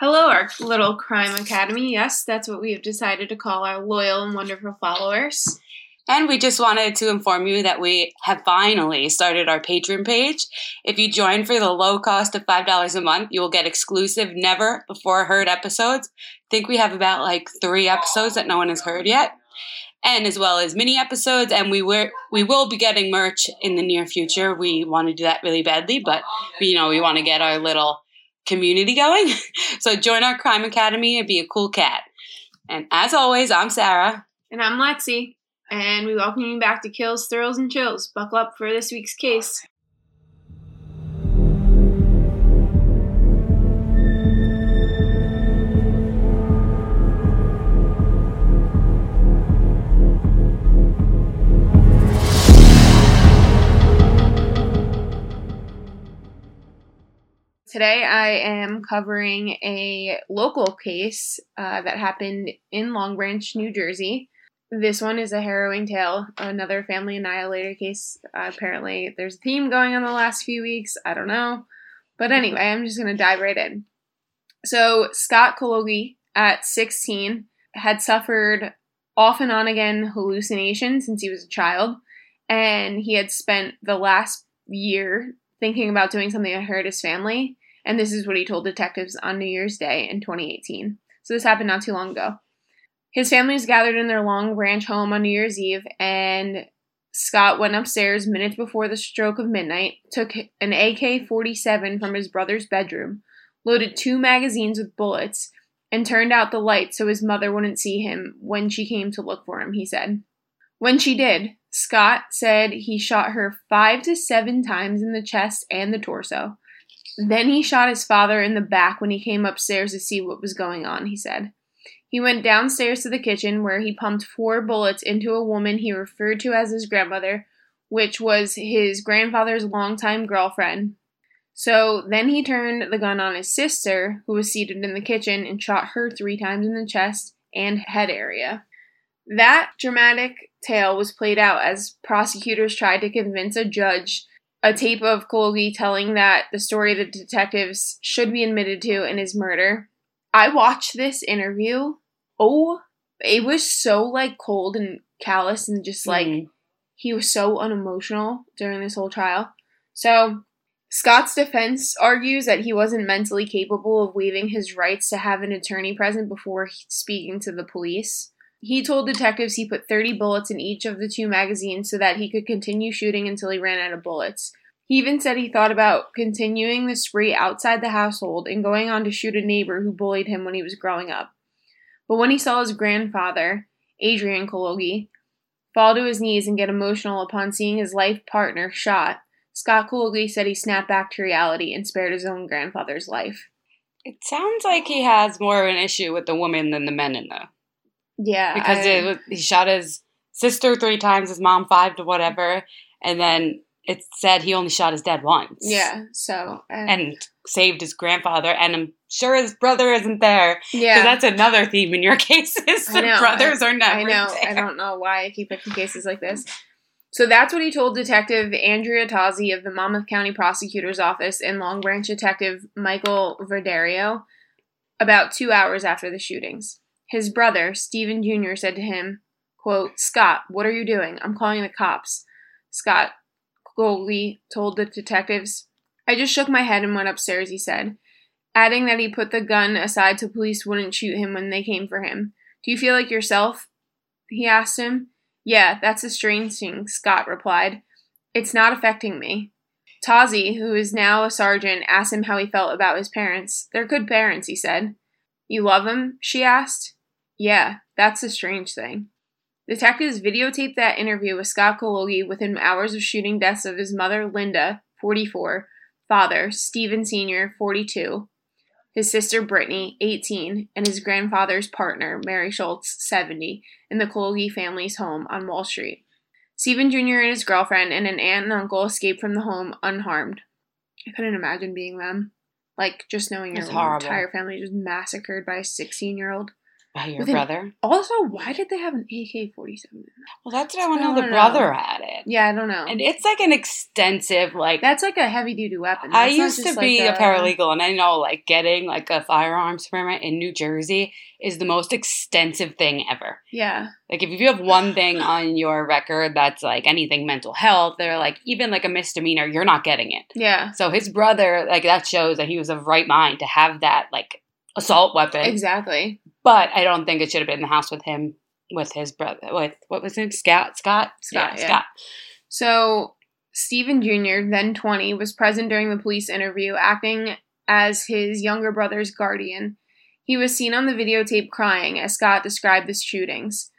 Hello, our little crime academy. Yes, that's what we have decided to call our loyal and wonderful followers. And we just wanted to inform you that we have finally started our Patreon page. If you join for the low cost of $5 a month, you will get exclusive, never-before-heard episodes. I think we have about like 3 episodes that no one has heard yet, and as well as mini episodes. And we will be getting merch in the near future. We want to do that really badly, but we want to get our little community going. So join our crime academy and be a cool cat. And as always, I'm Sarah. And I'm Lexi. And we welcome you back to Kills, Thrills, and Chills. Buckle up for this week's case. Today I am covering a local case that happened in Long Branch, New Jersey. This one is a harrowing tale, another family annihilator case. Apparently there's a theme going on the last few weeks. I don't know. But anyway, I'm just going to dive right in. So Scott Kologi, at 16, had suffered off and on again hallucinations since he was a child. And he had spent the last year thinking about doing something that hurt his family. And this is what he told detectives on New Year's Day in 2018. So this happened not too long ago. His family was gathered in their Long Branch home on New Year's Eve, and Scott went upstairs minutes before the stroke of midnight, took an AK-47 from his brother's bedroom, loaded 2 magazines with bullets, and turned out the light so his mother wouldn't see him when she came to look for him, he said. When she did, Scott said he shot her 5 to 7 times in the chest and the torso. Then he shot his father in the back when he came upstairs to see what was going on, he said. He went downstairs to the kitchen where he pumped 4 bullets into a woman he referred to as his grandmother, which was his grandfather's longtime girlfriend. So then he turned the gun on his sister, who was seated in the kitchen, and shot her 3 times in the chest and head area. That dramatic tale was played out as prosecutors tried to convince a judge a tape of Kologi telling that the story the detectives should be admitted to in his murder. I watched this interview. Oh, it was so, cold and callous and just, he was so unemotional during this whole trial. So, Scott's defense argues that he wasn't mentally capable of waiving his rights to have an attorney present before speaking to the police. He told detectives he put 30 bullets in each of the 2 magazines so that he could continue shooting until he ran out of bullets. He even said he thought about continuing the spree outside the household and going on to shoot a neighbor who bullied him when he was growing up. But when he saw his grandfather, Adrian Kologi, fall to his knees and get emotional upon seeing his life partner shot, Scott Kologi said he snapped back to reality and spared his own grandfather's life. It sounds like he has more of an issue with the woman than the men in there. Yeah. Because he shot his sister 3 times, his mom 5 to whatever, and then it said he only shot his dad once. Yeah, so. And saved his grandfather, and I'm sure his brother isn't there. Yeah. Because that's another theme in your cases. The brothers are never there. I know. I don't know why I keep picking cases like this. So that's what he told Detective Andrea Tazzi of the Monmouth County Prosecutor's Office and Long Branch Detective Michael Verderio about 2 hours after the shootings. His brother, Stephen Jr., said to him, quote, "Scott, what are you doing? I'm calling the cops." Scott Kologi told the detectives, "I just shook my head and went upstairs," he said, adding that he put the gun aside so police wouldn't shoot him when they came for him. "Do you feel like yourself?" he asked him. "Yeah, that's the strange thing," Scott replied. "It's not affecting me." Tazzi, who is now a sergeant, asked him how he felt about his parents. "They're good parents," he said. "You love him?" she asked. "Yeah, that's the strange thing." Detectives videotaped that interview with Scott Kologi within hours of shooting deaths of his mother, Linda, 44, father, Stephen Sr., 42, his sister, Brittany, 18, and his grandfather's partner, Mary Schultz, 70, in the Kologi family's home on Wall Street. Stephen Jr. and his girlfriend and an aunt and uncle escaped from the home unharmed. I couldn't imagine being them. Just knowing your entire family just massacred by a 16-year-old. By your brother? Also, why did they have an AK-47? Well, that's what I want to know. The brother had it. Yeah, I don't know. And it's like an extensive, like... That's like a heavy-duty weapon. I used to be a paralegal, and I know, like, getting, like, a firearms permit in New Jersey is the most extensive thing ever. Yeah. Like, if you have one thing on your record that's, like, anything mental health, they're, like, even, like, a misdemeanor, you're not getting it. Yeah. So his brother, like, that shows that he was of right mind to have that, like, assault weapon. Exactly. But I don't think it should have been in the house with him, with his brother, with, what was his name? Scott. So, Stephen Jr., then 20, was present during the police interview, acting as his younger brother's guardian. He was seen on the videotape crying, as Scott described the shootings.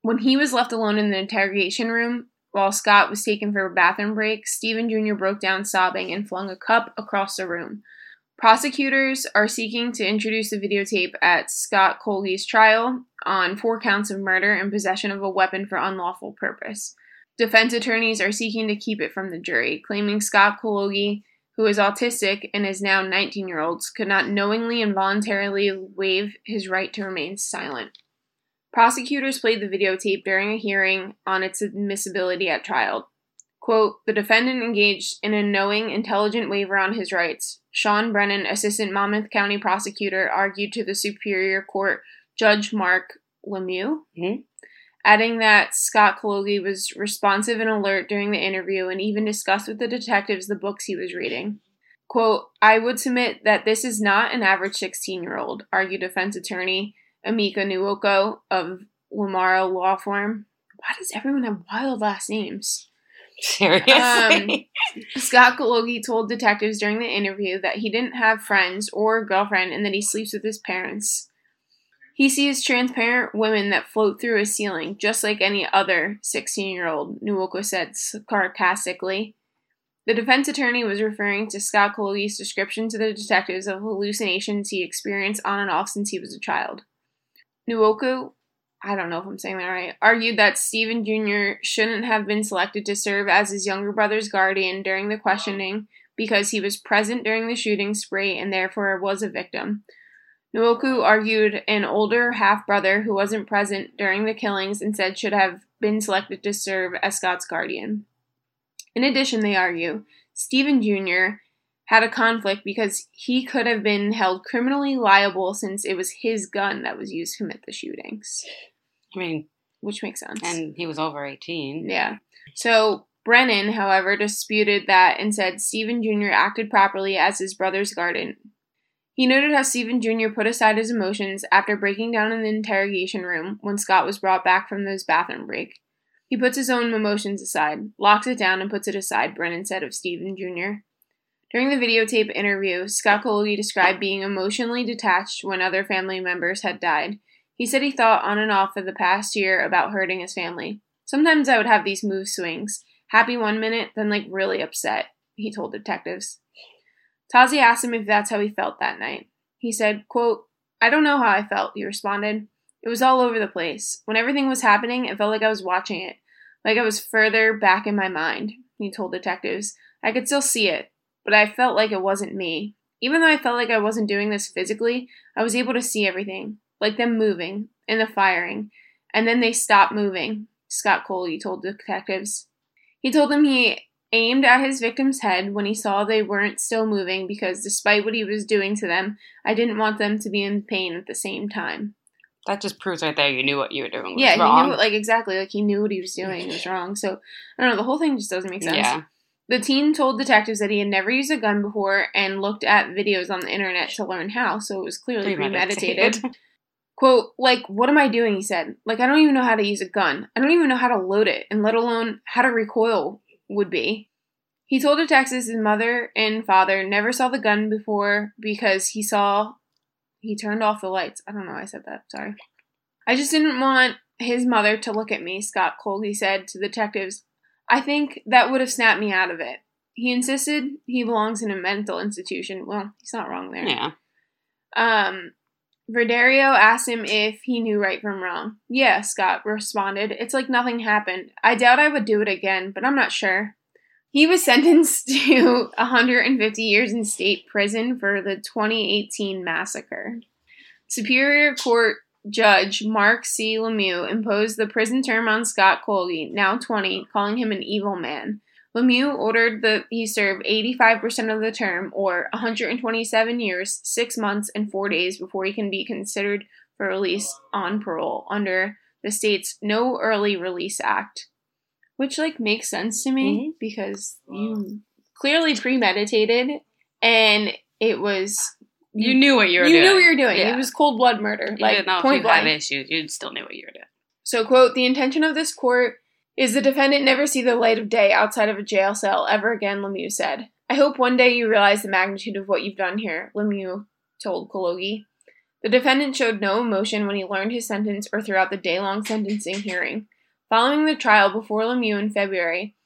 When he was left alone in the interrogation room, while Scott was taken for a bathroom break, Stephen Jr. broke down sobbing and flung a cup across the room. Prosecutors are seeking to introduce the videotape at Scott Kologi's trial on 4 counts of murder and possession of a weapon for unlawful purpose. Defense attorneys are seeking to keep it from the jury, claiming Scott Kologi, who is autistic and is now 19-year-old, could not knowingly and voluntarily waive his right to remain silent. Prosecutors played the videotape during a hearing on its admissibility at trial. Quote, the defendant engaged in a knowing, intelligent waiver on his rights. Sean Brennan, assistant Monmouth County prosecutor, argued to the Superior Court Judge Mark Lemieux, adding that Scott Kologi was responsive and alert during the interview and even discussed with the detectives the books he was reading. Quote, I would submit that this is not an average 16-year-old, argued defense attorney Amika Nuoko of Lamara Law Firm. Why does everyone have wild last names? Seriously? Scott Kologi told detectives during the interview that he didn't have friends or a girlfriend and that he sleeps with his parents. He sees transparent women that float through a ceiling, just like any other 16-year-old, Nuoko said sarcastically. The defense attorney was referring to Scott Kologi's description to the detectives of hallucinations he experienced on and off since he was a child. Nuoko, I don't know if I'm saying that right, argued that Stephen Jr. shouldn't have been selected to serve as his younger brother's guardian during the questioning because he was present during the shooting spree and therefore was a victim. Nuoku argued an older half-brother who wasn't present during the killings instead should have been selected to serve as Scott's guardian. In addition, they argue, Stephen Jr. had a conflict because he could have been held criminally liable since it was his gun that was used to commit the shootings. I mean, which makes sense. And he was over 18. Yeah. So Brennan, however, disputed that and said Stephen Jr. acted properly as his brother's guardian. He noted how Stephen Jr. put aside his emotions after breaking down in the interrogation room when Scott was brought back from his bathroom break. He puts his own emotions aside, locks it down, and puts it aside, Brennan said of Stephen Jr. During the videotape interview, Scott Kologi described being emotionally detached when other family members had died. He said he thought on and off for the past year about hurting his family. Sometimes I would have these mood swings, happy one minute, then like really upset, he told detectives. Tazzi asked him if that's how he felt that night. He said, quote, I don't know how I felt, he responded. It was all over the place. When everything was happening, it felt like I was watching it, like I was further back in my mind, he told detectives. I could still see it, but I felt like it wasn't me. Even though I felt like I wasn't doing this physically, I was able to see everything. Like them moving and the firing, and then they stopped moving, Scott Kologi told detectives. He told them he aimed at his victim's head when he saw they weren't still moving because despite what he was doing to them, I didn't want them to be in pain at the same time. That just proves right there you knew what you were doing was wrong. Yeah, he knew, he knew what he was doing was wrong. So, I don't know, the whole thing just doesn't make sense. Yeah. The teen told detectives that he had never used a gun before and looked at videos on the internet to learn how, so it was clearly premeditated. Quote, what am I doing, he said. I don't even know how to use a gun. I don't even know how to load it, and let alone how to recoil would be. He told detectives his mother and father never saw the gun before because he turned off the lights. I don't know why I said that. Sorry. I just didn't want his mother to look at me, Scott Kologi said to detectives. I think that would have snapped me out of it. He insisted he belongs in a mental institution. Well, he's not wrong there. Yeah. Verderio asked him if he knew right from wrong. Yeah, Scott responded. It's like nothing happened. I doubt I would do it again, but I'm not sure. He was sentenced to 150 years in state prison for the 2018 massacre. Superior Court Judge Mark C. Lemieux imposed the prison term on Scott Kologi, now 20, calling him an evil man. Lemieux ordered that he serve 85% of the term, or 127 years, 6 months, and 4 days before he can be considered for release on parole under the state's No Early Release Act. Which, like, makes sense to me, mm-hmm. because you clearly premeditated, and it was... You knew what you were doing. You knew what you were doing. Yeah. It was cold blood murder. Like, point blank. Issues, you still knew what you were doing. So, quote, the intention of this court is the defendant never see the light of day outside of a jail cell ever again, Lemieux said. I hope one day you realize the magnitude of what you've done here, Lemieux told Kologi. The defendant showed no emotion when he learned his sentence or throughout the day-long sentencing hearing. Following the trial before Lemieux in February,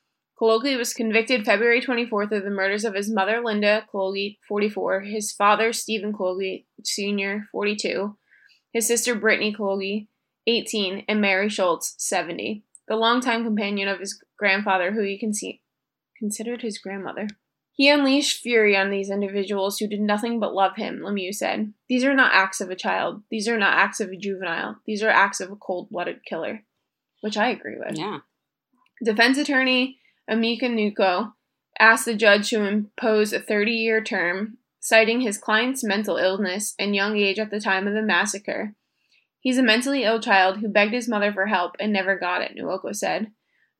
Kologi was convicted February 24th of the murders of his mother, Linda Kologi, 44, his father, Stephen Kologi Sr., 42, his sister, Brittany Kologi, 18, and Mary Schultz, 70, the longtime companion of his grandfather, who he considered his grandmother. He unleashed fury on these individuals who did nothing but love him, Lemieux said. These are not acts of a child. These are not acts of a juvenile. These are acts of a cold-blooded killer, which I agree with. Yeah. Defense attorney Amika Nuoko asked the judge to impose a 30-year term, citing his client's mental illness and young age at the time of the massacre. He's a mentally ill child who begged his mother for help and never got it, Nuoko said.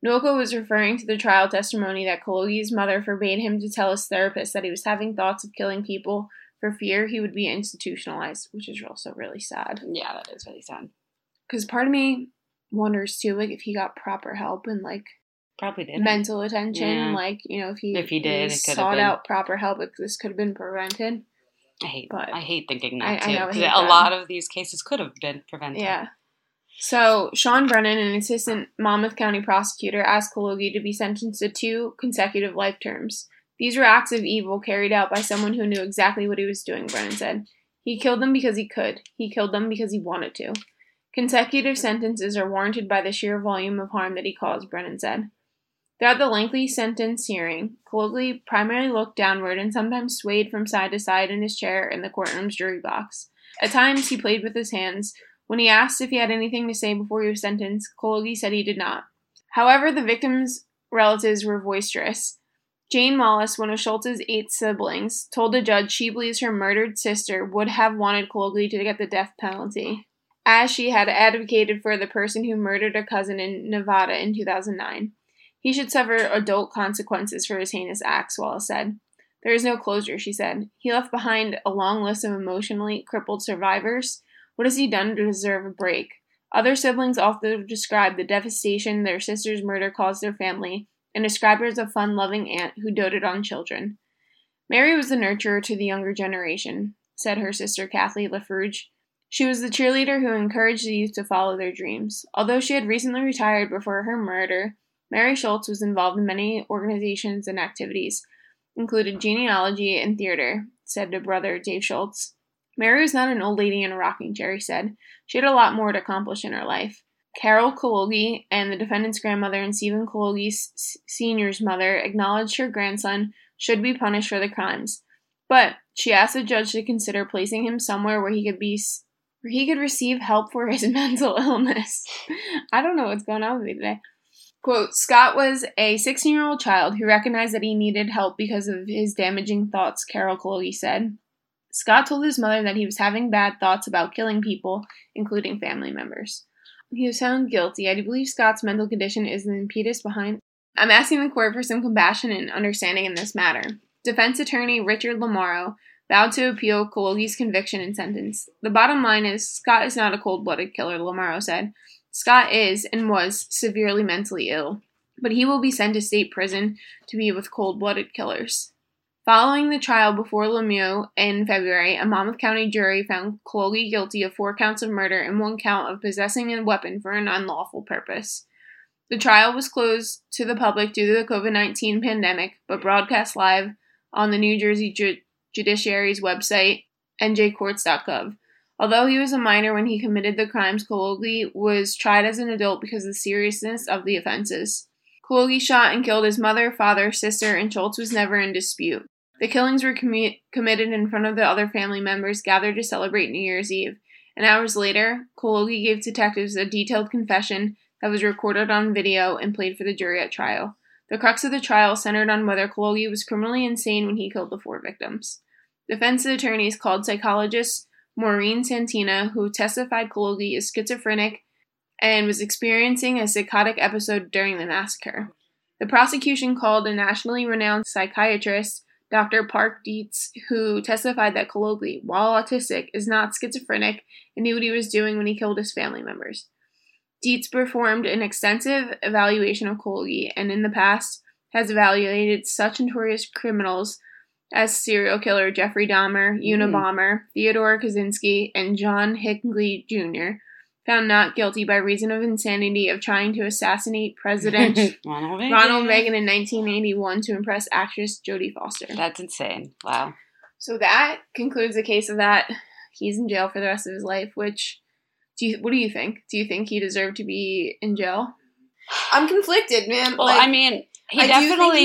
Nuoko was referring to the trial testimony that Kologi's mother forbade him to tell his therapist that he was having thoughts of killing people for fear he would be institutionalized, which is also really sad. Yeah, that is really sad. Because part of me wonders, too, like, if he got proper help and, like, probably didn't. Mental attention, yeah. Like, you know, if he did, it sought out proper help, this could have been prevented. I hate thinking that, too. I know, a lot of these cases could have been prevented. Yeah. So, Sean Brennan, an assistant Monmouth County prosecutor, asked Kologi to be sentenced to 2 consecutive life terms. These were acts of evil carried out by someone who knew exactly what he was doing, Brennan said. He killed them because he could. He killed them because he wanted to. Consecutive sentences are warranted by the sheer volume of harm that he caused, Brennan said. Throughout the lengthy sentence hearing, Kologi primarily looked downward and sometimes swayed from side to side in his chair in the courtroom's jury box. At times, he played with his hands. When he asked if he had anything to say before he was sentenced, Kologi said he did not. However, the victim's relatives were boisterous. Jane Mollis, one of Schultz's 8 siblings, told the judge she believes her murdered sister would have wanted Kologi to get the death penalty, as she had advocated for the person who murdered a cousin in Nevada in 2009. He should suffer adult consequences for his heinous acts, Wallace said. There is no closure, she said. He left behind a long list of emotionally crippled survivors. What has he done to deserve a break? Other siblings also described the devastation their sister's murder caused their family and described her as a fun-loving aunt who doted on children. Mary was the nurturer to the younger generation, said her sister Kathleen LeFurge. She was the cheerleader who encouraged the youth to follow their dreams. Although she had recently retired before her murder, Mary Schultz was involved in many organizations and activities, including genealogy and theater, said her brother, Dave Schultz. Mary was not an old lady in a rocking chair, he said. She had a lot more to accomplish in her life. Carol Kologi and the defendant's grandmother and Stephen Kologi Sr.'s mother acknowledged her grandson should be punished for the crimes, but she asked the judge to consider placing him somewhere where he could receive help for his mental illness. I don't know what's going on with me today. Quote, Scott was a 16-year-old child who recognized that he needed help because of his damaging thoughts, Carol Kologi said. Scott told his mother that he was having bad thoughts about killing people, including family members. He was found guilty. I believe Scott's mental condition is the impetus behind... I'm asking the court for some compassion and understanding in this matter. Defense attorney Richard Lamarro vowed to appeal Kologi's conviction and sentence. The bottom line is, Scott is not a cold-blooded killer, Lamarro said. Scott is and was severely mentally ill, but he will be sent to state prison to be with cold-blooded killers. Following the trial before Lemieux in February, a Monmouth County jury found Kologi guilty of 4 counts of murder and 1 count of possessing a weapon for an unlawful purpose. The trial was closed to the public due to the COVID-19 pandemic, but broadcast live on the New Jersey Judiciary's website, njcourts.gov. Although he was a minor when he committed the crimes, Kologi was tried as an adult because of the seriousness of the offenses. Kologi shot and killed his mother, father, sister, and Schultz was never in dispute. The killings were committed in front of the other family members gathered to celebrate New Year's Eve, And hours later, Kologi gave detectives a detailed confession that was recorded on video and played for the jury at trial. The crux of the trial centered on whether Kologi was criminally insane when he killed the four victims. Defense attorneys called psychologist Maureen Santina, who testified Kologi is schizophrenic and was experiencing a psychotic episode during the massacre. The prosecution called a nationally renowned psychiatrist, Dr. Park Dietz, who testified that Kologi, while autistic, is not schizophrenic and knew what he was doing when he killed his family members. Dietz performed an extensive evaluation of Kologi and in the past has evaluated such notorious criminals as serial killer Jeffrey Dahmer, Unabomber, Theodore Kaczynski, and John Hinckley Jr., found not guilty by reason of insanity of trying to assassinate President Ronald Reagan in 1981 to impress actress Jodie Foster. That's insane. Wow. So that concludes the case of that. He's in jail for the rest of his life, which, what do you think? Do you think he deserved to be in jail? I'm conflicted, man. Well, I mean, he definitely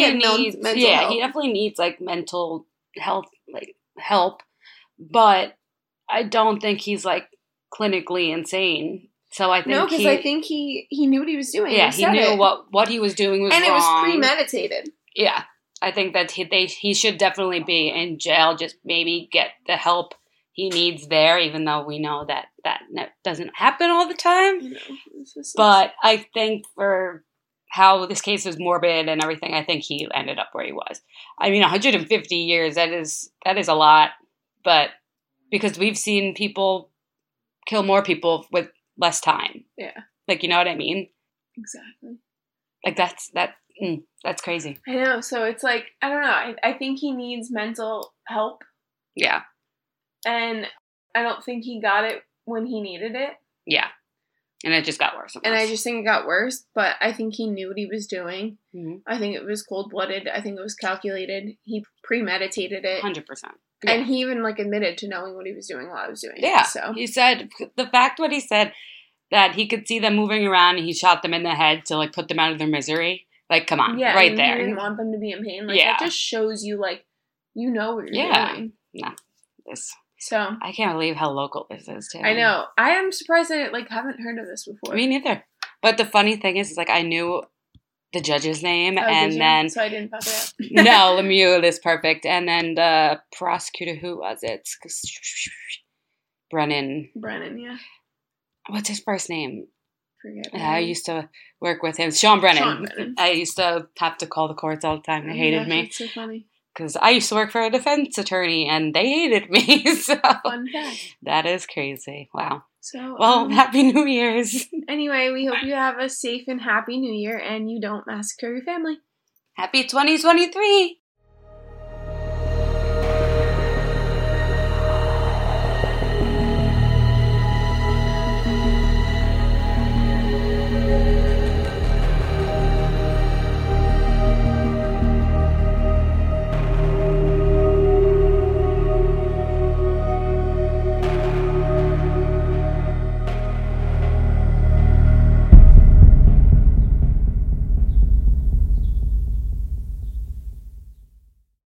needs, like, mental health, like, help, but I don't think he's, like, clinically insane. So I think I think he knew what he was doing. Yeah, he knew what he was doing was wrong. And it was premeditated. Yeah. I think that he should definitely be in jail, just maybe get the help he needs there, even though we know that doesn't happen all the time. You know, but I think for how this case was morbid and everything, I think he ended up where he was. I mean, 150 years, that is a lot, but because we've seen people kill more people with less time. Yeah. Like, you know what I mean? Exactly. Like, that's crazy. I know. So it's like, I don't know. I think he needs mental help. Yeah. And I don't think he got it when he needed it. Yeah. And it just got worse. And I just think it got worse, but I think he knew what he was doing. Mm-hmm. I think it was cold-blooded. I think it was calculated. He premeditated it. 100%. Yeah. And he even, like, admitted to knowing what he was doing while he was doing it. Yeah. So. He said, that he could see them moving around and he shot them in the head to, like, put them out of their misery. Like, come on. Yeah, right there. He didn't want them to be in pain. Like, that just shows you, like, you know what you're doing. Yeah. No. So. I can't believe how local this is, too. I know. I am surprised I, like, haven't heard of this before. Me neither. But the funny thing is, like, I knew the judge's name, and then... So I didn't fuck it up. No, Lemieux is perfect. And then the prosecutor, who was it? Brennan, yeah. What's his first name? Forget. I used to work with him. Sean Brennan. I used to have to call the courts all the time. They hated me. That's so funny. Because I used to work for a defense attorney, and they hated me, so... Fun fact. That is crazy. Wow. So, well, Happy New Year's. Anyway, we hope you have a safe and happy New Year, and you don't massacre your family. Happy 2023!